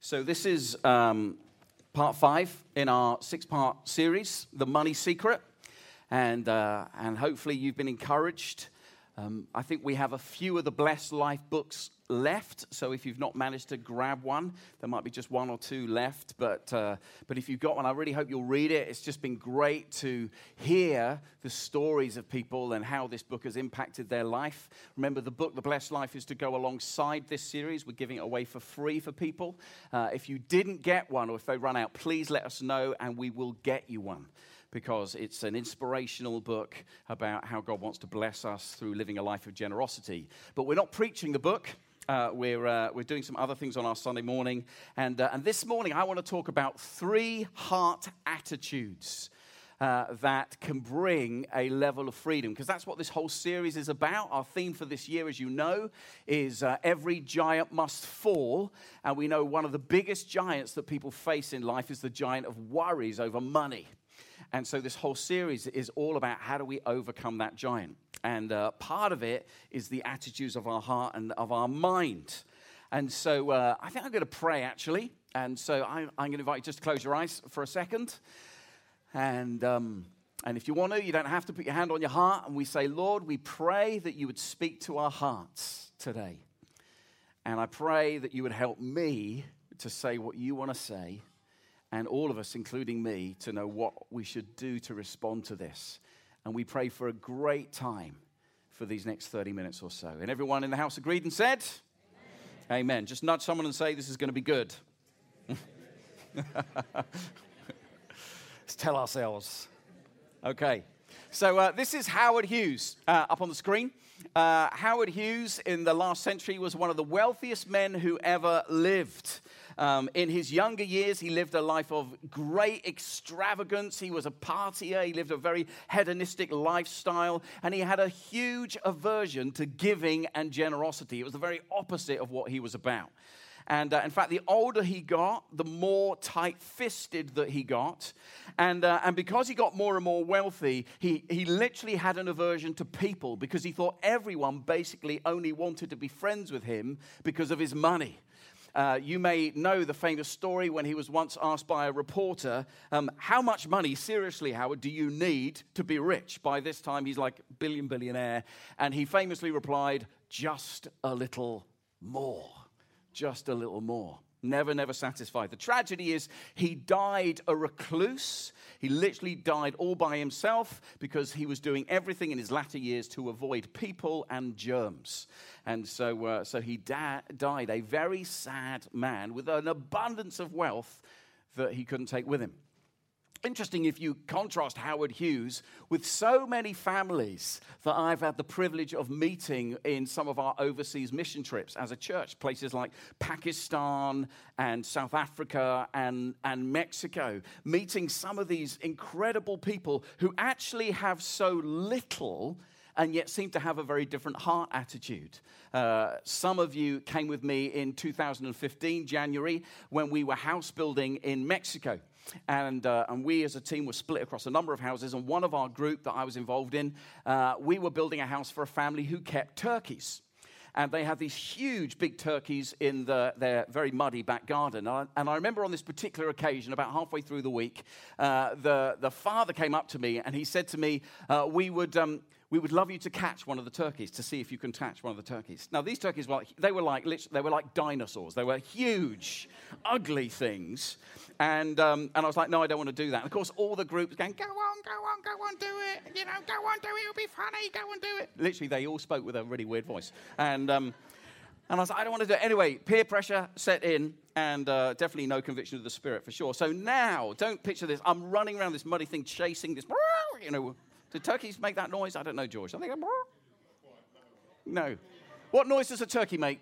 So this is part 5 in our 6-part series, The Money Secret, and hopefully you've been encouraged. I think we have a few of the Blessed Life books left, so if you've not managed to grab one, there might be just one or two left, but if you've got one, I really hope you'll read it. It's just been great to hear the stories of people and how this book has impacted their life. Remember, the book, The Blessed Life, is to go alongside this series. We're giving it away for free for people. If you didn't get one or if they run out, please let us know and we will get you one, because it's an inspirational book about how God wants to bless us through living a life of generosity. But we're not preaching the book. We're doing some other things on our Sunday morning, and this morning I want to talk about 3 heart attitudes that can bring a level of freedom, because that's what this whole series is about. Our theme for this year, as you know, is every giant must fall, and we know one of the biggest giants that people face in life is the giant of worries over money. And so this whole series is all about how do we overcome that giant. And part of it is the attitudes of our heart and of our mind. And so I think I'm going to pray, actually. And so I'm going to invite you just to close your eyes for a second. And if you want to, you don't have to, put your hand on your heart. And we say, Lord, we pray that you would speak to our hearts today. And I pray that you would help me to say what you want to say, and all of us, including me, to know what we should do to respond to this. And we pray for a great time for these next 30 minutes or so. And everyone in the house agreed and said, Amen. Amen. Just nudge someone and say, this is going to be good. Let's tell ourselves. Okay. So this is Howard Hughes up on the screen. Howard Hughes in the last century was one of the wealthiest men who ever lived. In his younger years, he lived a life of great extravagance. He was a partier. He lived a very hedonistic lifestyle. And he had a huge aversion to giving and generosity. It was the very opposite of what he was about. And in fact, the older he got, the more tight-fisted that he got. And because he got more and more wealthy, he literally had an aversion to people, because he thought everyone basically only wanted to be friends with him because of his money. You may know the famous story when he was once asked by a reporter, how much money, seriously, Howard, do you need to be rich? By this time, he's like billionaire. And he famously replied, just a little more. Just a little more. Never satisfied. The tragedy is he died a recluse. He literally died all by himself because he was doing everything in his latter years to avoid people and germs. And so he died a very sad man with an abundance of wealth that he couldn't take with him. Interesting if you contrast Howard Hughes with so many families that I've had the privilege of meeting in some of our overseas mission trips as a church, places like Pakistan and South Africa and Mexico, meeting some of these incredible people who actually have so little and yet seem to have a very different heart attitude. Some of you came with me in 2015, January, when we were house building in Mexico. And we as a team were split across a number of houses, and one of our group that I was involved in, we were building a house for a family who kept turkeys. And they had these huge big turkeys in their very muddy back garden. And I remember on this particular occasion, about halfway through the week, the father came up to me and he said to me, we would love you to catch one of the turkeys, to see if you can catch one of the turkeys. Now, these turkeys were like dinosaurs. They were huge, ugly things. And I was like, no, I don't want to do that. And of course, all the groups going, go on, do it. You know, go on, do it. It'll be funny. Go on, do it. Literally, they all spoke with a really weird voice. And I was like, I don't want to do it. Anyway, peer pressure set in, and definitely no conviction of the spirit for sure. So now, don't picture this. I'm running around this muddy thing, chasing this, you know. Do turkeys make that noise? I don't know, George. I think I'm... No. What noise does a turkey make?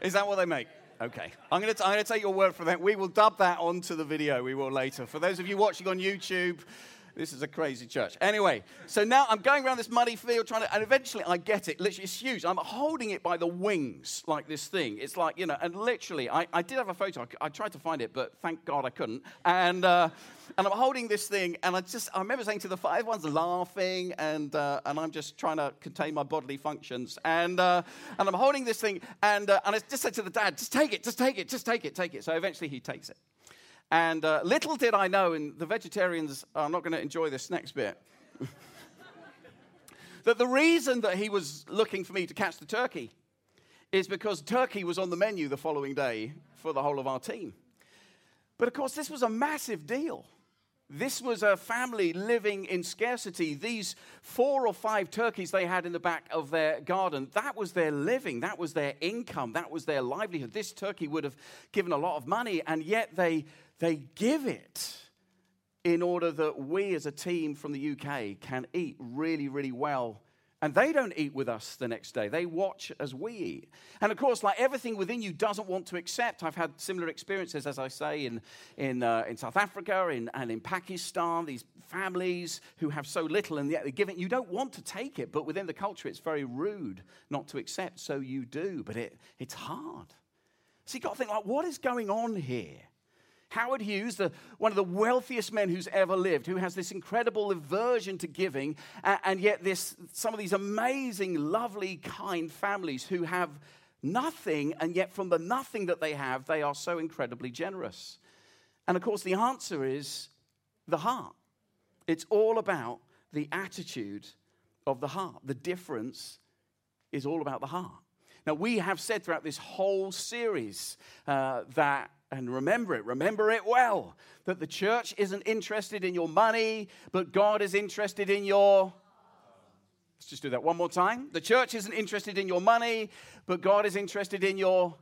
Is that what they make? Okay. I'm going to take your word for that. We will dub that onto the video. We will later. For those of you watching on YouTube, This is a crazy church. Anyway, so now I'm going around this muddy field trying to, and eventually I get it. Literally, it's huge. I'm holding it by the wings like this thing. It's like, you know, and literally, I did have a photo. I tried to find it, but thank God I couldn't. And I'm holding this thing, and I remember saying to the five, everyone's laughing, and I'm just trying to contain my bodily functions. And I'm holding this thing, and I just said to the dad, just take it. So eventually he takes it. And little did I know, and the vegetarians are not going to enjoy this next bit, that the reason that he was looking for me to catch the turkey is because turkey was on the menu the following day for the whole of our team. But of course, this was a massive deal. This was a family living in scarcity. These 4 or 5 turkeys they had in the back of their garden, that was their living, that was their income, that was their livelihood. This turkey would have given a lot of money, and yet they give it in order that we as a team from the UK can eat really, really well. And they don't eat with us the next day. They watch as we eat. And of course, like everything within you doesn't want to accept. I've had similar experiences, as I say, in South Africa and in Pakistan, these families who have so little and yet they give it. You don't want to take it, but within the culture, it's very rude not to accept, so you do. But it's hard. So you've got to think, like, what is going on here? Howard Hughes, one of the wealthiest men who's ever lived, who has this incredible aversion to giving, and yet some of these amazing, lovely, kind families who have nothing, and yet from the nothing that they have, they are so incredibly generous. And of course, the answer is the heart. It's all about the attitude of the heart. The difference is all about the heart. Now, we have said throughout this whole series that, and remember it well, that the church isn't interested in your money, but God is interested in your... Let's just do that one more time. The church isn't interested in your money, but God is interested in your...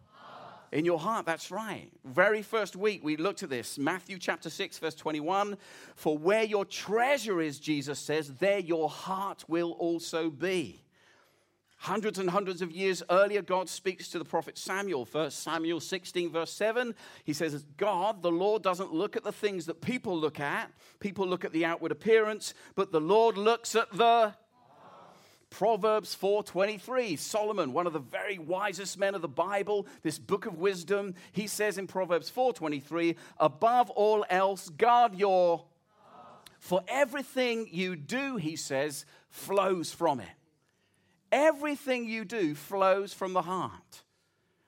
In your heart, that's right. Very first week we looked at this. Matthew chapter 6, verse 21. For where your treasure is, Jesus says, there your heart will also be. Hundreds and hundreds of years earlier, God speaks to the prophet Samuel. 1 Samuel 16, verse 7, he says, God, the Lord, doesn't look at the things that people look at. People look at the outward appearance, but the Lord looks at the... Proverbs 4:23, Solomon, one of the very wisest men of the Bible, this book of wisdom, he says in Proverbs 4:23, above all else, guard your... For everything you do, he says, flows from it. Everything you do flows from the heart.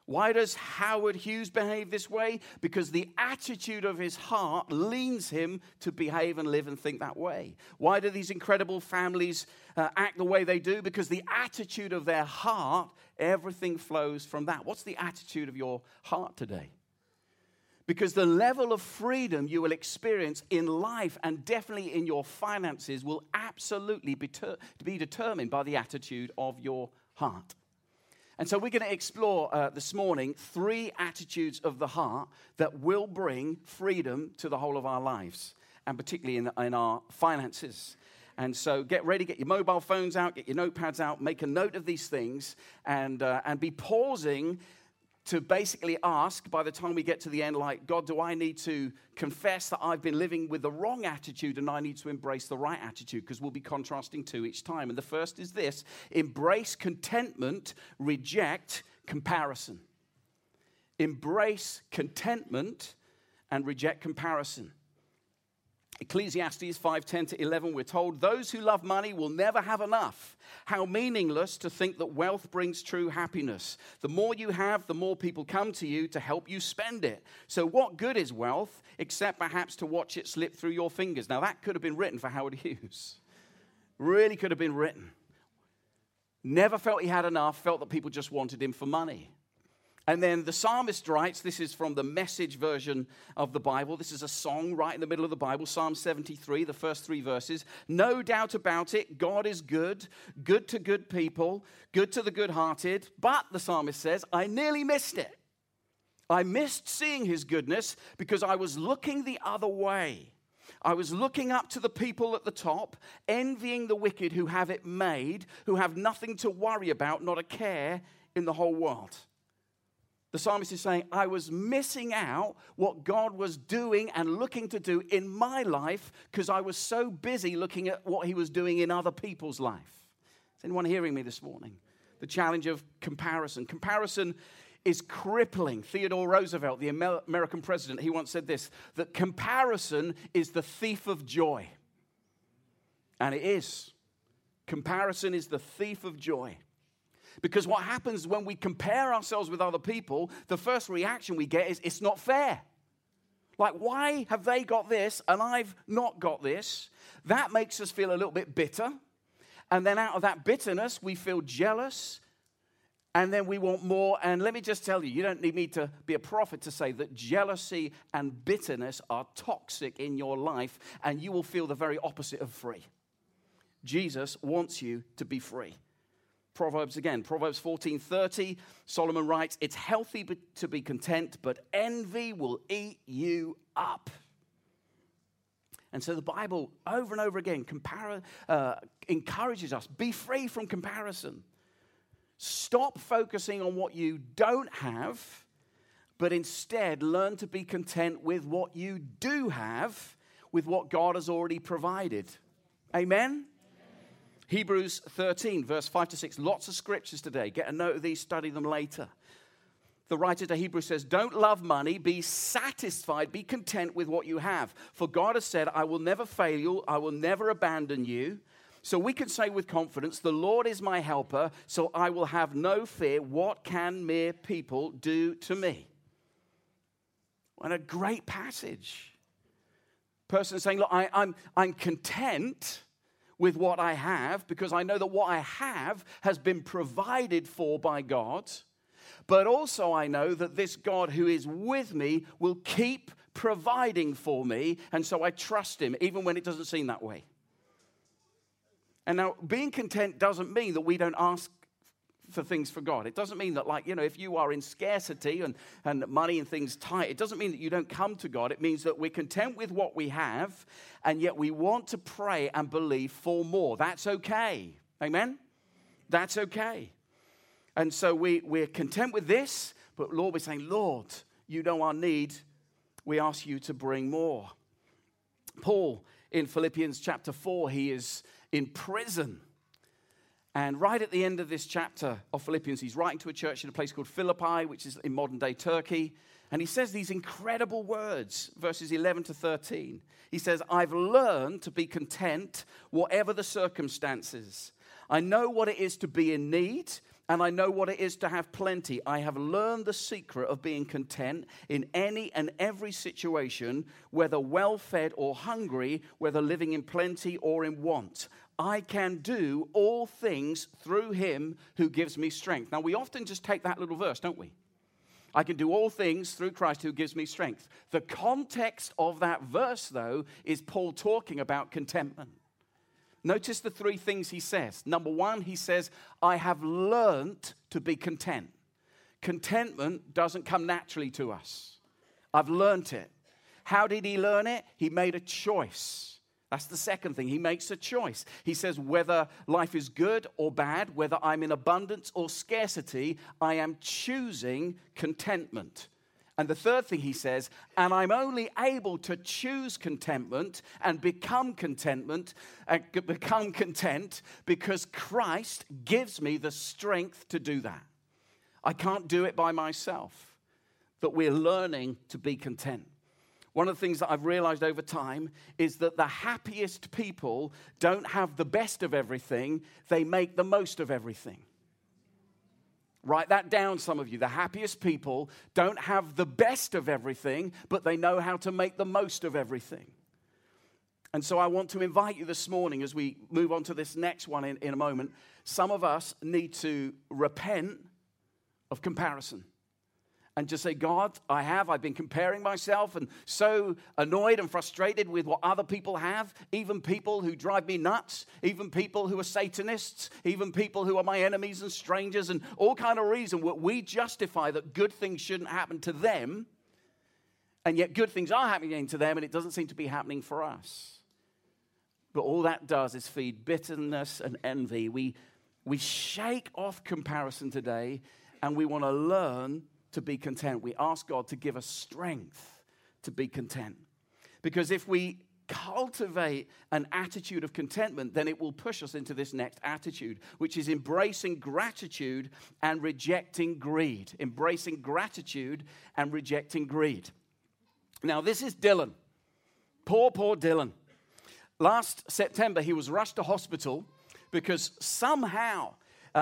Why does Howard Hughes behave this way? Because the attitude of his heart leans him to behave and live and think that way. Why do these incredible families act the way they do? Because the attitude of their heart, everything flows from that. What's the attitude of your heart today? Because the level of freedom you will experience in life and definitely in your finances will absolutely be determined by the attitude of your heart. And so we're going to explore this morning 3 attitudes of the heart that will bring freedom to the whole of our lives, and particularly in our finances. And so get ready, get your mobile phones out, get your notepads out, make a note of these things, and be pausing to basically ask, by the time we get to the end, like, God, do I need to confess that I've been living with the wrong attitude and I need to embrace the right attitude? Because we'll be contrasting 2 each time. And the first is this: embrace contentment, reject comparison. Embrace contentment and reject comparison. Ecclesiastes 5:10-11, we're told, those who love money will never have enough. How meaningless to think that wealth brings true happiness. The more you have, the more people come to you to help you spend it. So what good is wealth, except perhaps to watch it slip through your fingers? Now, that could have been written for Howard Hughes. Really could have been written. Never felt he had enough, felt that people just wanted him for money. And then the psalmist writes, this is from the Message version of the Bible. This is a song right in the middle of the Bible, Psalm 73, the first 3 verses. No doubt about it, God is good, good to good people, good to the good-hearted. But, the psalmist says, I nearly missed it. I missed seeing his goodness because I was looking the other way. I was looking up to the people at the top, envying the wicked who have it made, who have nothing to worry about, not a care in the whole world. The psalmist is saying, I was missing out what God was doing and looking to do in my life because I was so busy looking at what he was doing in other people's life. Is anyone hearing me this morning? The challenge of comparison. Comparison is crippling. Theodore Roosevelt, the American president, he once said this, that comparison is the thief of joy. And it is. Comparison is the thief of joy. Because what happens when we compare ourselves with other people, the first reaction we get is, it's not fair. Like, why have they got this and I've not got this? That makes us feel a little bit bitter. And then out of that bitterness, we feel jealous. And then we want more. And let me just tell you, you don't need me to be a prophet to say that jealousy and bitterness are toxic in your life. And you will feel the very opposite of free. Jesus wants you to be free. Proverbs again, Proverbs 14:30, Solomon writes, it's healthy to be content, but envy will eat you up. And so the Bible, over and over again, encourages us, be free from comparison. Stop focusing on what you don't have, but instead learn to be content with what you do have, with what God has already provided. Amen? Hebrews 13, verse 5-6. Lots of scriptures today. Get a note of these, study them later. The writer to Hebrews says, don't love money, be satisfied, be content with what you have. For God has said, I will never fail you, I will never abandon you. So we can say with confidence, the Lord is my helper, so I will have no fear. What can mere people do to me? What a great passage. Person saying, look, I'm content with what I have, because I know that what I have has been provided for by God, but also I know that this God who is with me will keep providing for me, and so I trust him, even when it doesn't seem that way. And now, being content doesn't mean that we don't ask for things for God. It doesn't mean that, like, you know, if you are in scarcity and money and things tight, it doesn't mean that you don't come to God. It means that we're content with what we have, and yet we want to pray and believe for more. That's okay. Amen? That's okay. And so we're content with this, but Lord, we're saying, Lord, you know our need. We ask you to bring more. Paul, in Philippians chapter 4, he is in prison. And right at the end of this chapter of Philippians, he's writing to a church in a place called Philippi, which is in modern-day Turkey. And he says these incredible words, verses 11-13. He says, I've learned to be content whatever the circumstances. I know what it is to be in need, and I know what it is to have plenty. I have learned the secret of being content in any and every situation, whether well-fed or hungry, whether living in plenty or in want. I can do all things through him who gives me strength. Now, we often just take that little verse, don't we? I can do all things through Christ who gives me strength. The context of that verse, though, is Paul talking about contentment. Notice the three things he says. Number one, he says, I have learnt to be content. Contentment doesn't come naturally to us. I've learnt it. How did he learn it? He made a choice. That's the second thing. He makes a choice. He says, whether life is good or bad, whether I'm in abundance or scarcity, I am choosing contentment. And the third thing he says, and I'm only able to choose contentment and become content because Christ gives me the strength to do that. I can't do it by myself. But we're learning to be content. One of the things that I've realized over time is that the happiest people don't have the best of everything. They make the most of everything. Write that down, some of you. The happiest people don't have the best of everything, but they know how to make the most of everything. And so I want to invite you this morning as we move on to this next one in a moment. Some of us need to repent of comparison. And just say, God, I've been comparing myself and so annoyed and frustrated with what other people have, even people who drive me nuts, even people who are Satanists, even people who are my enemies and strangers and all kind of reason what we justify that good things shouldn't happen to them, and yet good things are happening to them and it doesn't seem to be happening for us. But all that does is feed bitterness and envy. We shake off comparison today and we want to learn to be content. We ask God to give us strength to be content. Because if we cultivate an attitude of contentment, then it will push us into this next attitude, which is embracing gratitude and rejecting greed. Embracing gratitude and rejecting greed. Now, this is Dylan. Poor Dylan. Last September, he was rushed to hospital because somehow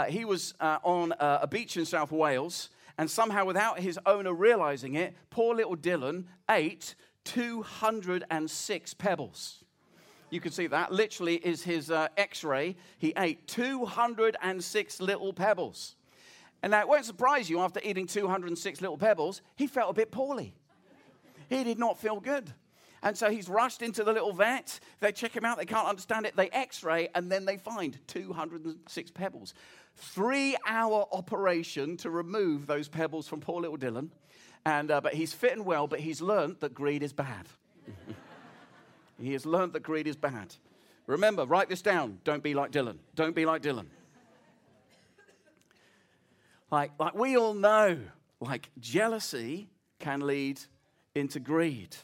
he was on a beach in South Wales, and somehow, without his owner realizing it, poor little Dylan ate 206 pebbles. You can see that. Literally is his x-ray. He ate 206 little pebbles. And now, it won't surprise you, after eating 206 little pebbles, he felt a bit poorly. He did not feel good. And so he's rushed into the little vet. They check him out. They can't understand it. They x-ray, and then they find 206 pebbles. 3-hour operation to remove those pebbles from poor little Dylan. And but he's fit and well, but he's learned that greed is bad. He has learned that greed is bad. Remember, write this down. Don't be like Dylan. Don't be like Dylan. Like we all know, like jealousy can lead into greed.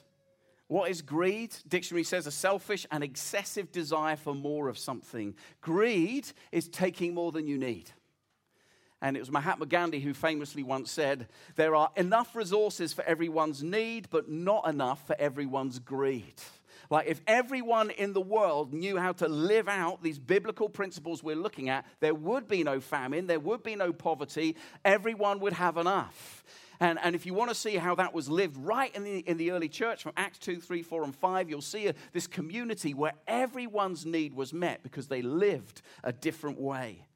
What is greed? Dictionary says a selfish and excessive desire for more of something. Greed is taking more than you need. And it was Mahatma Gandhi who famously once said, there are enough resources for everyone's need, but not enough for everyone's greed. Like if everyone in the world knew how to live out these biblical principles we're looking at, there would be no famine, there would be no poverty, everyone would have enough. And if you want to see how that was lived right in the early church from Acts 2, 3, 4, and 5, you'll see this community where everyone's need was met because they lived a different way.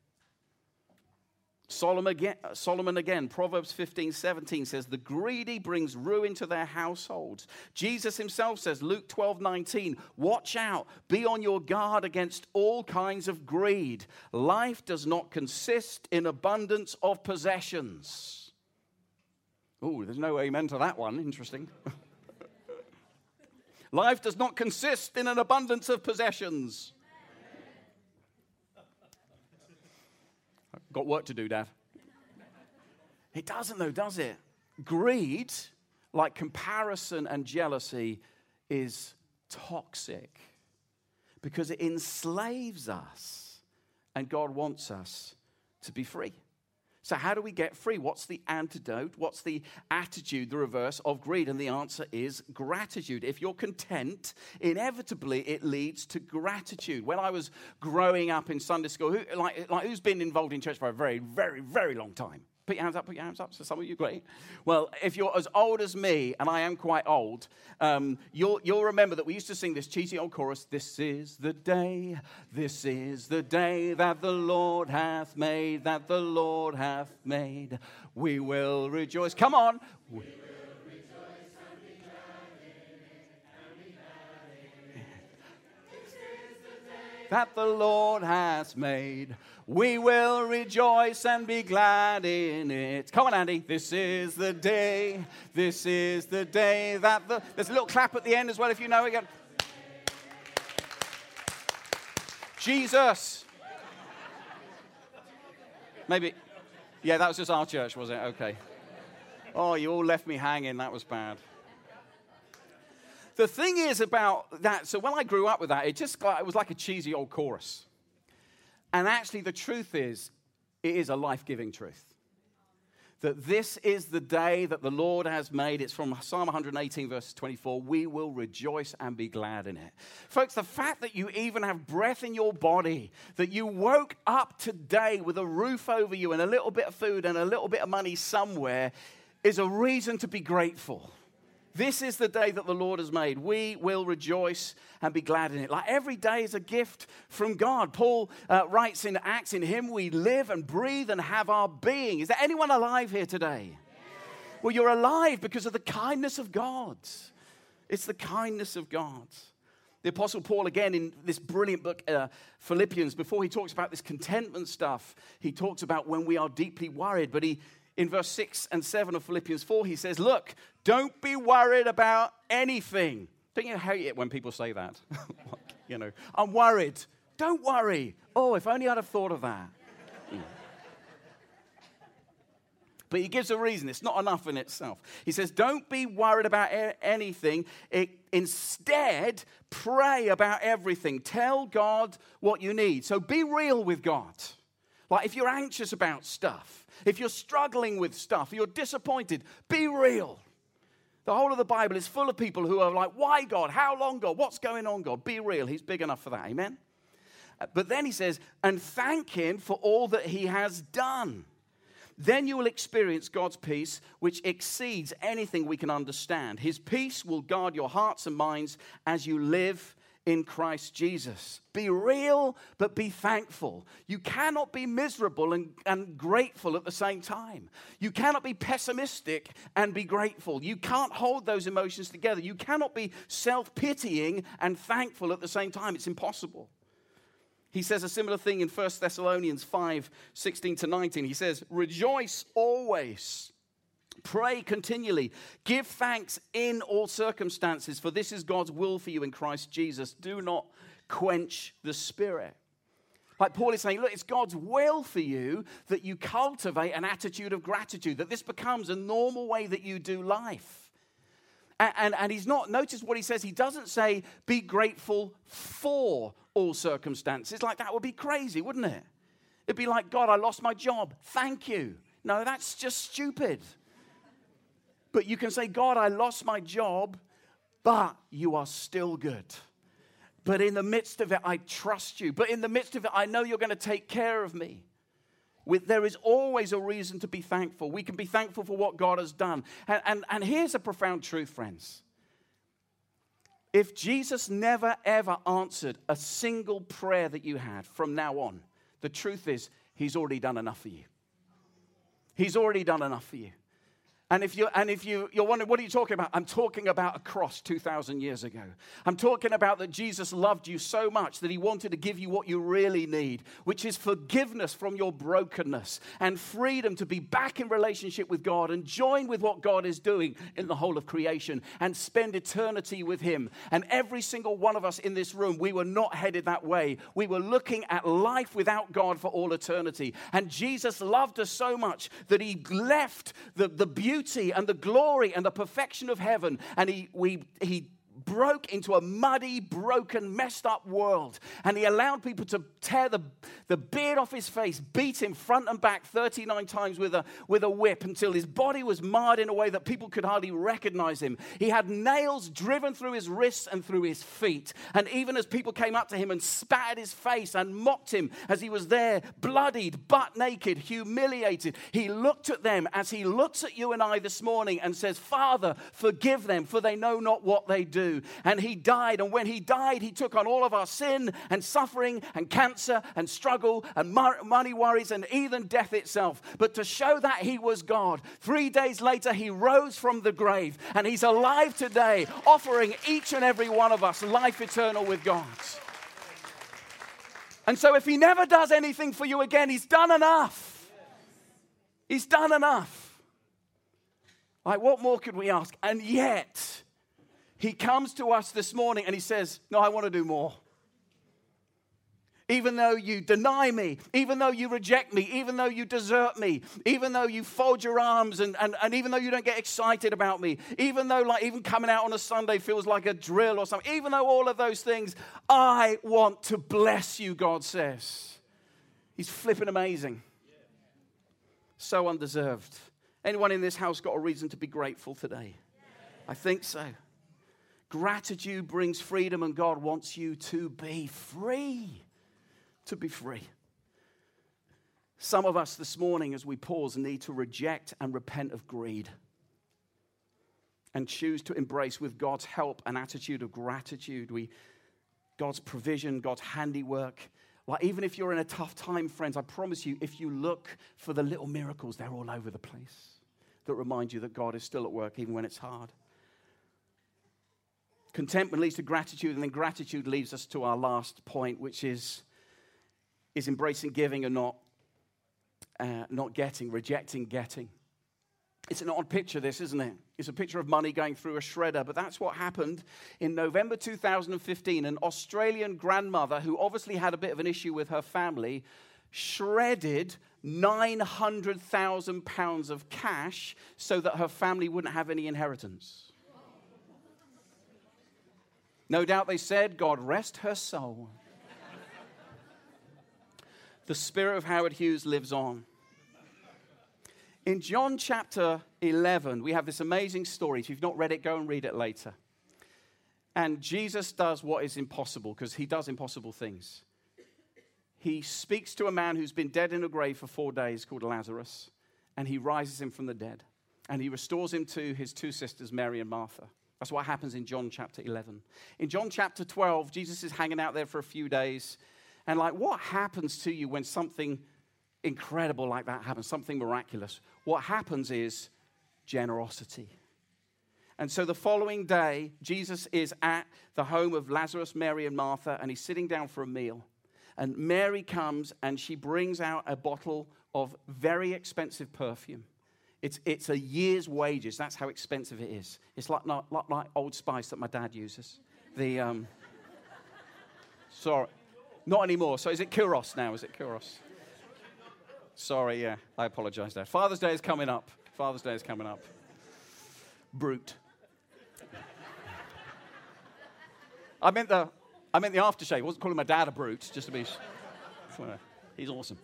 Solomon again, Proverbs 15:17 says, the greedy brings ruin to their households. Jesus himself says, Luke 12:19, watch out, be on your guard against all kinds of greed. Life does not consist in abundance of possessions. Oh, there's no amen to that one. Interesting. Life does not consist in an abundance of possessions. Got work to do, Dad. It doesn't though, does it? Greed, like comparison and jealousy, is toxic because it enslaves us, and God wants us to be free. So how do we get free? What's the antidote? What's the attitude, the reverse of greed? And the answer is gratitude. If you're content, inevitably it leads to gratitude. When I was growing up in Sunday school, who's been involved in church for a very, very, very long time? Put your hands up. So some of you, great. Well, if you're as old as me, and I am quite old, you'll remember that we used to sing this cheesy old chorus, this is the day that the Lord hath made, We will rejoice. Come on. We will rejoice and be glad in it, This is the day that the Lord hath made. We will rejoice and be glad in it. Come on, Andy. This is the day that the... There's a little clap at the end as well, if you know it. Jesus. Maybe. Yeah, that was just our church, was it? Okay. Oh, you all left me hanging. That was bad. The thing is about that, so when I grew up with that, it was like a cheesy old chorus. And actually, the truth is, it is a life-giving truth. That this is the day that the Lord has made. It's from Psalm 118, verse 24. We will rejoice and be glad in it. Folks, the fact that you even have breath in your body, that you woke up today with a roof over you and a little bit of food and a little bit of money somewhere, is a reason to be grateful. This is the day that the Lord has made. We will rejoice and be glad in it. Like every day is a gift from God. Paul writes in Acts, in him we live and breathe and have our being. Is there anyone alive here today? Yes. Well, you're alive because of the kindness of God. It's the kindness of God. The Apostle Paul, again, in this brilliant book, Philippians, before he talks about this contentment stuff, he talks about when we are deeply worried, but in verse 6 and 7 of Philippians 4, he says, look, don't be worried about anything. Don't you hate it when people say that? I'm worried. Don't worry. Oh, if only I'd have thought of that. But he gives a reason. It's not enough in itself. He says, don't be worried about anything. Instead, pray about everything. Tell God what you need. So be real with God. Like if you're anxious about stuff, if you're struggling with stuff, you're disappointed, be real. The whole of the Bible is full of people who are like, why God? How long God? What's going on God? Be real. He's big enough for that. Amen? But then he says, and thank him for all that he has done. Then you will experience God's peace, which exceeds anything we can understand. His peace will guard your hearts and minds as you live in Christ Jesus. Be real, but be thankful. You cannot be miserable and grateful at the same time. You cannot be pessimistic and be grateful. You can't hold those emotions together. You cannot be self-pitying and thankful at the same time. It's impossible. He says a similar thing in 1 Thessalonians 5, 16 to 19. He says, rejoice always. Pray continually. Give thanks in all circumstances, for this is God's will for you in Christ Jesus. Do not quench the Spirit. Like Paul is saying, look, it's God's will for you that you cultivate an attitude of gratitude, that this becomes a normal way that you do life. And he's not, notice what he says, he doesn't say be grateful for all circumstances. Like that would be crazy, wouldn't it? It'd be like, God, I lost my job. Thank you. No, that's just stupid. But you can say, God, I lost my job, but you are still good. But in the midst of it, I trust you. But in the midst of it, I know you're going to take care of me. There is always a reason to be thankful. We can be thankful for what God has done. And here's a profound truth, friends. If Jesus never, ever answered a single prayer that you had from now on, the truth is he's already done enough for you. He's already done enough for you. And if you're wondering, what are you talking about? I'm talking about a cross 2,000 years ago. I'm talking about that Jesus loved you so much that he wanted to give you what you really need, which is forgiveness from your brokenness and freedom to be back in relationship with God and join with what God is doing in the whole of creation and spend eternity with him. And every single one of us in this room, we were not headed that way. We were looking at life without God for all eternity. And Jesus loved us so much that he left the beauty and the glory and the perfection of heaven, and he broke into a muddy, broken, messed up world, and he allowed people to tear the beard off his face, beat him front and back 39 times with a whip until his body was marred in a way that people could hardly recognize him. He had nails driven through his wrists and through his feet, and even as people came up to him and spat at his face and mocked him as he was there, bloodied, butt naked, humiliated, he looked at them as he looks at you and I this morning and says, Father, forgive them, for they know not what they do. And he died, and when he died, he took on all of our sin and suffering and cancer and struggle and money worries and even death itself. But to show that he was God, 3 days later, he rose from the grave, and he's alive today, offering each and every one of us life eternal with God. And so if he never does anything for you again, he's done enough. He's done enough. Like, what more could we ask? And yet, he comes to us this morning and he says, no, I want to do more. Even though you deny me, even though you reject me, even though you desert me, even though you fold your arms and even though you don't get excited about me, even though like even coming out on a Sunday feels like a drill or something, even though all of those things, I want to bless you, God says. He's flipping amazing. So undeserved. Anyone in this house got a reason to be grateful today? I think so. Gratitude brings freedom, and God wants you to be free, to be free. Some of us this morning, as we pause, need to reject and repent of greed and choose to embrace, with God's help, an attitude of gratitude. God's provision, God's handiwork. Like even if you're in a tough time, friends, I promise you, if you look for the little miracles, they're all over the place that remind you that God is still at work even when it's hard. Contentment leads to gratitude, and then gratitude leads us to our last point, which is embracing giving and not getting, rejecting getting. It's an odd picture, this, isn't it? It's a picture of money going through a shredder, but that's what happened in November 2015. An Australian grandmother, who obviously had a bit of an issue with her family, shredded £900,000 of cash so that her family wouldn't have any inheritance. No doubt they said, God rest her soul. The spirit of Howard Hughes lives on. In John chapter 11, we have this amazing story. If you've not read it, go and read it later. And Jesus does what is impossible, because he does impossible things. He speaks to a man who's been dead in a grave for 4 days called Lazarus, and he rises him from the dead, and he restores him to his two sisters, Mary and Martha. That's what happens in John chapter 11. In John chapter 12, Jesus is hanging out there for a few days, and like, what happens to you when something incredible like that happens, something miraculous? What happens is generosity. And so the following day, Jesus is at the home of Lazarus, Mary, and Martha, and he's sitting down for a meal. And Mary comes, and she brings out a bottle of very expensive perfume. It's a year's wages. That's how expensive it is. It's like Old Spice that my dad uses. Sorry. Not anymore. So is it Kuros now? Is it Kuros? Sorry, yeah. I apologize there. Father's Day is coming up. Father's Day is coming up. Brute. I meant the aftershave. I wasn't calling my dad a brute, just to be... He's awesome.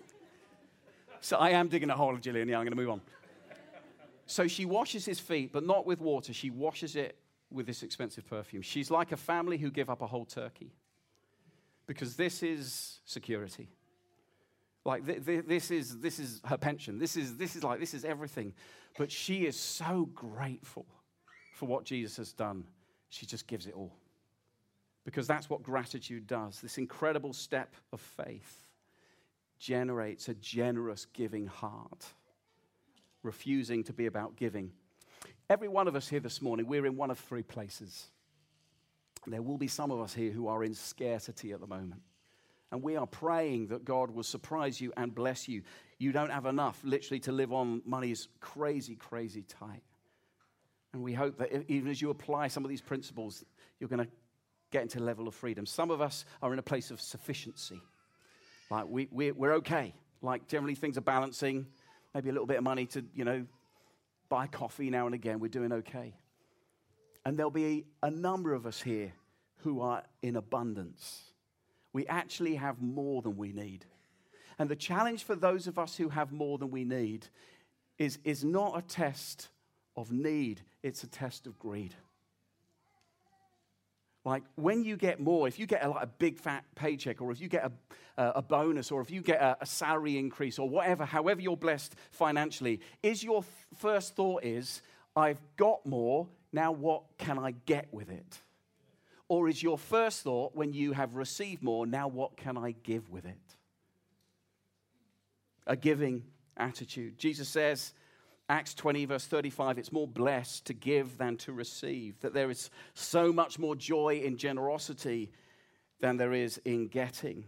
So I am digging a hole, Gillian. Yeah, I'm going to move on. So she washes his feet, but not with water. She washes it with this expensive perfume. She's like a family who give up a whole turkey. Because this is security. Like, this is her pension. This is everything. But she is so grateful for what Jesus has done. She just gives it all. Because that's what gratitude does. This incredible step of faith generates a generous giving heart, refusing to be about giving. Every one of us here this morning, we're in one of three places. There will be some of us here who are in scarcity at the moment. And we are praying that God will surprise you and bless you. You don't have enough, literally, to live on. Money is crazy, crazy tight. And we hope that even as you apply some of these principles, you're going to get into a level of freedom. Some of us are in a place of sufficiency. Like, we're okay. Like, generally, things are balancing. Maybe a little bit of money to, buy coffee now and again. We're doing okay. And there'll be a number of us here who are in abundance. We actually have more than we need. And the challenge for those of us who have more than we need is not a test of need, it's a test of greed. Like, when you get more, if you get a big fat paycheck, or if you get a bonus, or if you get a salary increase, or whatever, however you're blessed financially, is your first thought is, I've got more, now what can I get with it? Or is your first thought, when you have received more, now what can I give with it? A giving attitude. Jesus says, Acts 20, verse 35, it's more blessed to give than to receive, that there is so much more joy in generosity than there is in getting.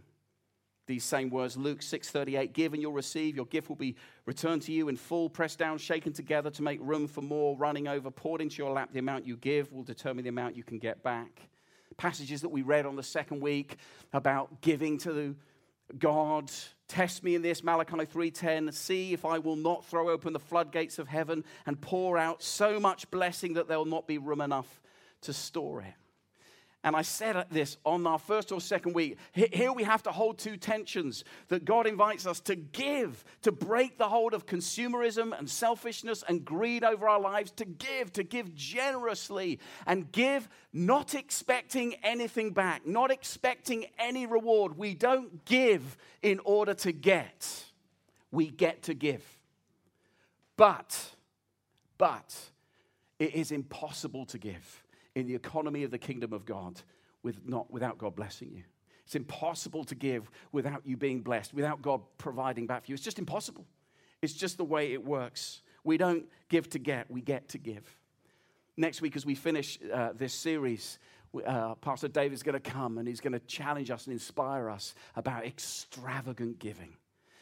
These same words, Luke 6:38, give and you'll receive, your gift will be returned to you in full, pressed down, shaken together to make room for more, running over, poured into your lap. The amount you give will determine the amount you can get back. Passages that we read on the second week about giving to God. Test me in this, Malachi 3:10. See if I will not throw open the floodgates of heaven and pour out so much blessing that there will not be room enough to store it. And I said this on our first or second week. Here we have to hold two tensions, that God invites us to give, to break the hold of consumerism and selfishness and greed over our lives, to give generously, and give not expecting anything back, not expecting any reward. We don't give in order to get. We get to give. But it is impossible to give in the economy of the kingdom of God without God blessing you. It's impossible to give without you being blessed, without God providing back for you. It's just impossible. It's just the way it works. We don't give to get, we get to give. Next week, as we finish this series, Pastor David's going to come and he's going to challenge us and inspire us about extravagant giving.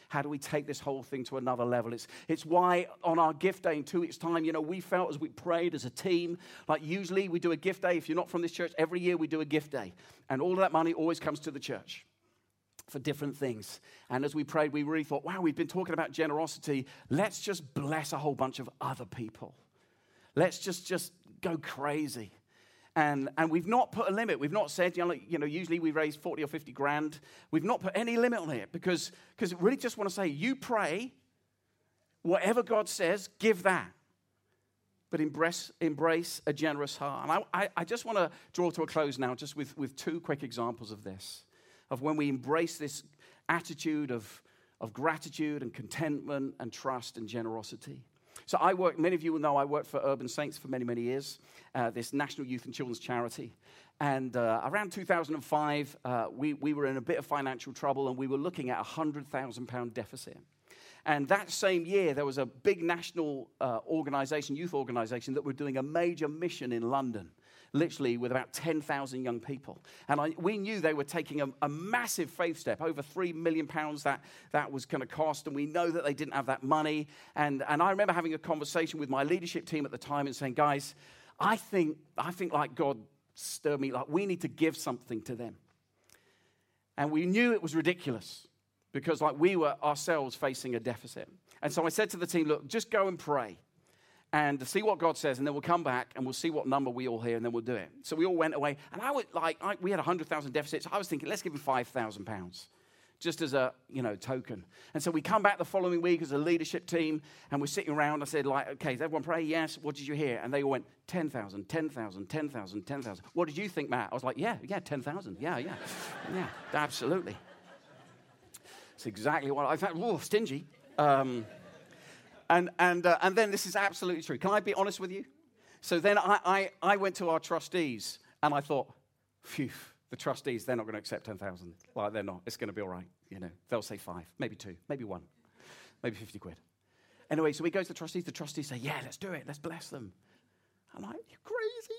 How do we take this whole thing to another level? It's why on our gift day in 2 weeks' time, we felt as we prayed as a team, like usually we do a gift day. If you're not from this church, every year we do a gift day. And all of that money always comes to the church. for different things. And as we prayed, we really thought, wow, we've been talking about generosity. Let's just bless a whole bunch of other people. Let's just go crazy. And we've not put a limit. We've not said, usually we raise 40 or 50 grand. We've not put any limit on it because really just want to say, you pray, whatever God says, give that. But embrace a generous heart. And I just want to draw to a close now just with two quick examples of this, of when we embrace this attitude of gratitude and contentment and trust and generosity. So many of you will know I worked for Urban Saints for many, many years, this national youth and children's charity. And around 2005, we were in a bit of financial trouble and we were looking at a £100,000 deficit. And that same year, there was a big national youth organization that were doing a major mission in London, literally with about 10,000 young people. And we knew they were taking a massive faith step, over £3 million that was going to cost. And we know that they didn't have that money. And I remember having a conversation with my leadership team at the time and saying, guys, I think like God stirred me, like we need to give something to them. And we knew it was ridiculous, because we were ourselves facing a deficit. And so I said to the team, look, just go and pray and see what God says, and then we'll come back and we'll see what number we all hear, and then we'll do it. So we all went away, and we had 100,000 deficits. I was thinking, let's give him £5,000 just as a, token. And so we come back the following week as a leadership team, and we're sitting around. I said, okay, did everyone pray? Yes. What did you hear? And they all went, 10,000, 10,000, 10,000, 10,000. What did you think, Matt? I was like, yeah, 10,000. Yeah, yeah, absolutely. That's exactly what I thought. Whoa, stingy. And then this is absolutely true. Can I be honest with you? So then I went to our trustees and I thought, phew, the trustees, they're not going to accept 10,000. They're not. It's going to be all right. They'll say 5, maybe 2, maybe 1, maybe 50 quid. Anyway, so we go to the trustees. The trustees say, yeah, let's do it. Let's bless them. I'm like, you crazy?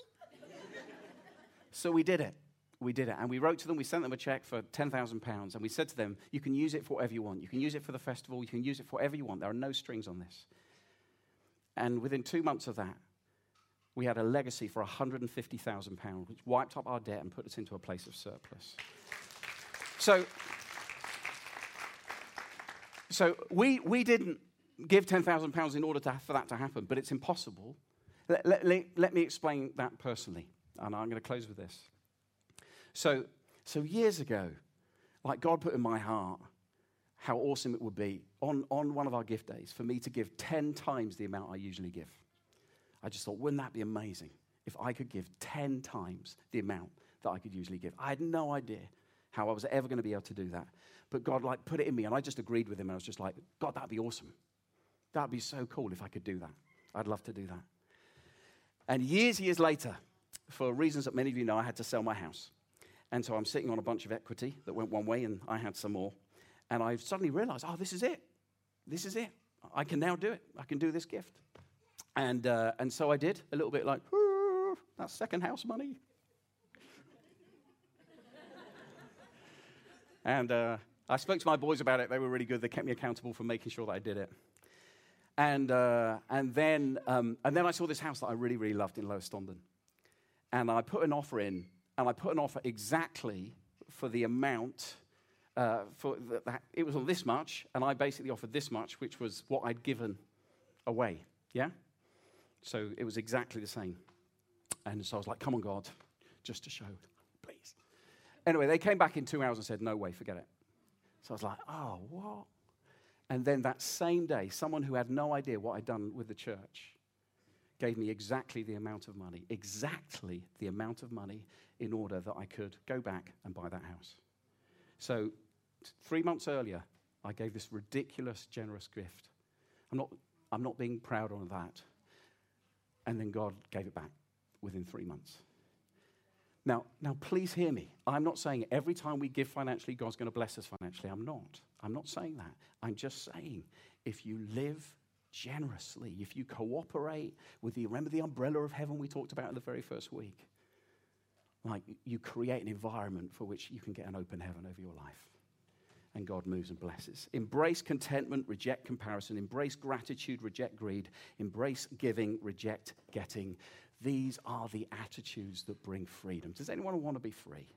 So we did it. We did it, and we wrote to them, we sent them a check for £10,000, and we said to them, you can use it for whatever you want. You can use it for the festival, you can use it for whatever you want. There are no strings on this. And within 2 months of that, we had a legacy for £150,000, which wiped up our debt and put us into a place of surplus. So we didn't give £10,000 in order for that to happen, but it's impossible. Let me explain that personally, and I'm going to close with this. So years ago, God put in my heart how awesome it would be on one of our gift days for me to give 10 times the amount I usually give. I just thought, wouldn't that be amazing if I could give 10 times the amount that I could usually give? I had no idea how I was ever going to be able to do that. But God, put it in me, and I just agreed with him, and I was just like, God, that'd be awesome. That'd be so cool if I could do that. I'd love to do that. And years later, for reasons that many of you know, I had to sell my house. And so I'm sitting on a bunch of equity that went one way, and I had some more. And I suddenly realized, this is it. This is it. I can now do it. I can do this gift. And so I did, a little bit like, that's second house money. And I spoke to my boys about it. They were really good. They kept me accountable for making sure that I did it. And then I saw this house that I really, really loved in Lower Stondon. And I put an offer in. And I put an offer exactly for the amount, it was on this much, and I basically offered this much, which was what I'd given away, yeah? So it was exactly the same. And so I was like, come on, God, just to show, please. Anyway, they came back in 2 hours and said, no way, forget it. So I was like, oh, what? And then that same day, someone who had no idea what I'd done with the church gave me exactly the amount of money in order that I could go back and buy that house. So 3 months earlier, I gave this ridiculous, generous gift. I'm not being proud on that. And then God gave it back within 3 months. Now, please hear me. I'm not saying every time we give financially, God's going to bless us financially. I'm not saying that. I'm just saying if you live generously, if you cooperate with remember the umbrella of heaven we talked about in the very first week, you create an environment for which you can get an open heaven over your life, and God moves and blesses. Embrace contentment, reject comparison. Embrace gratitude, reject greed. Embrace giving, reject getting. These are the attitudes that bring freedom. Does anyone want to be free?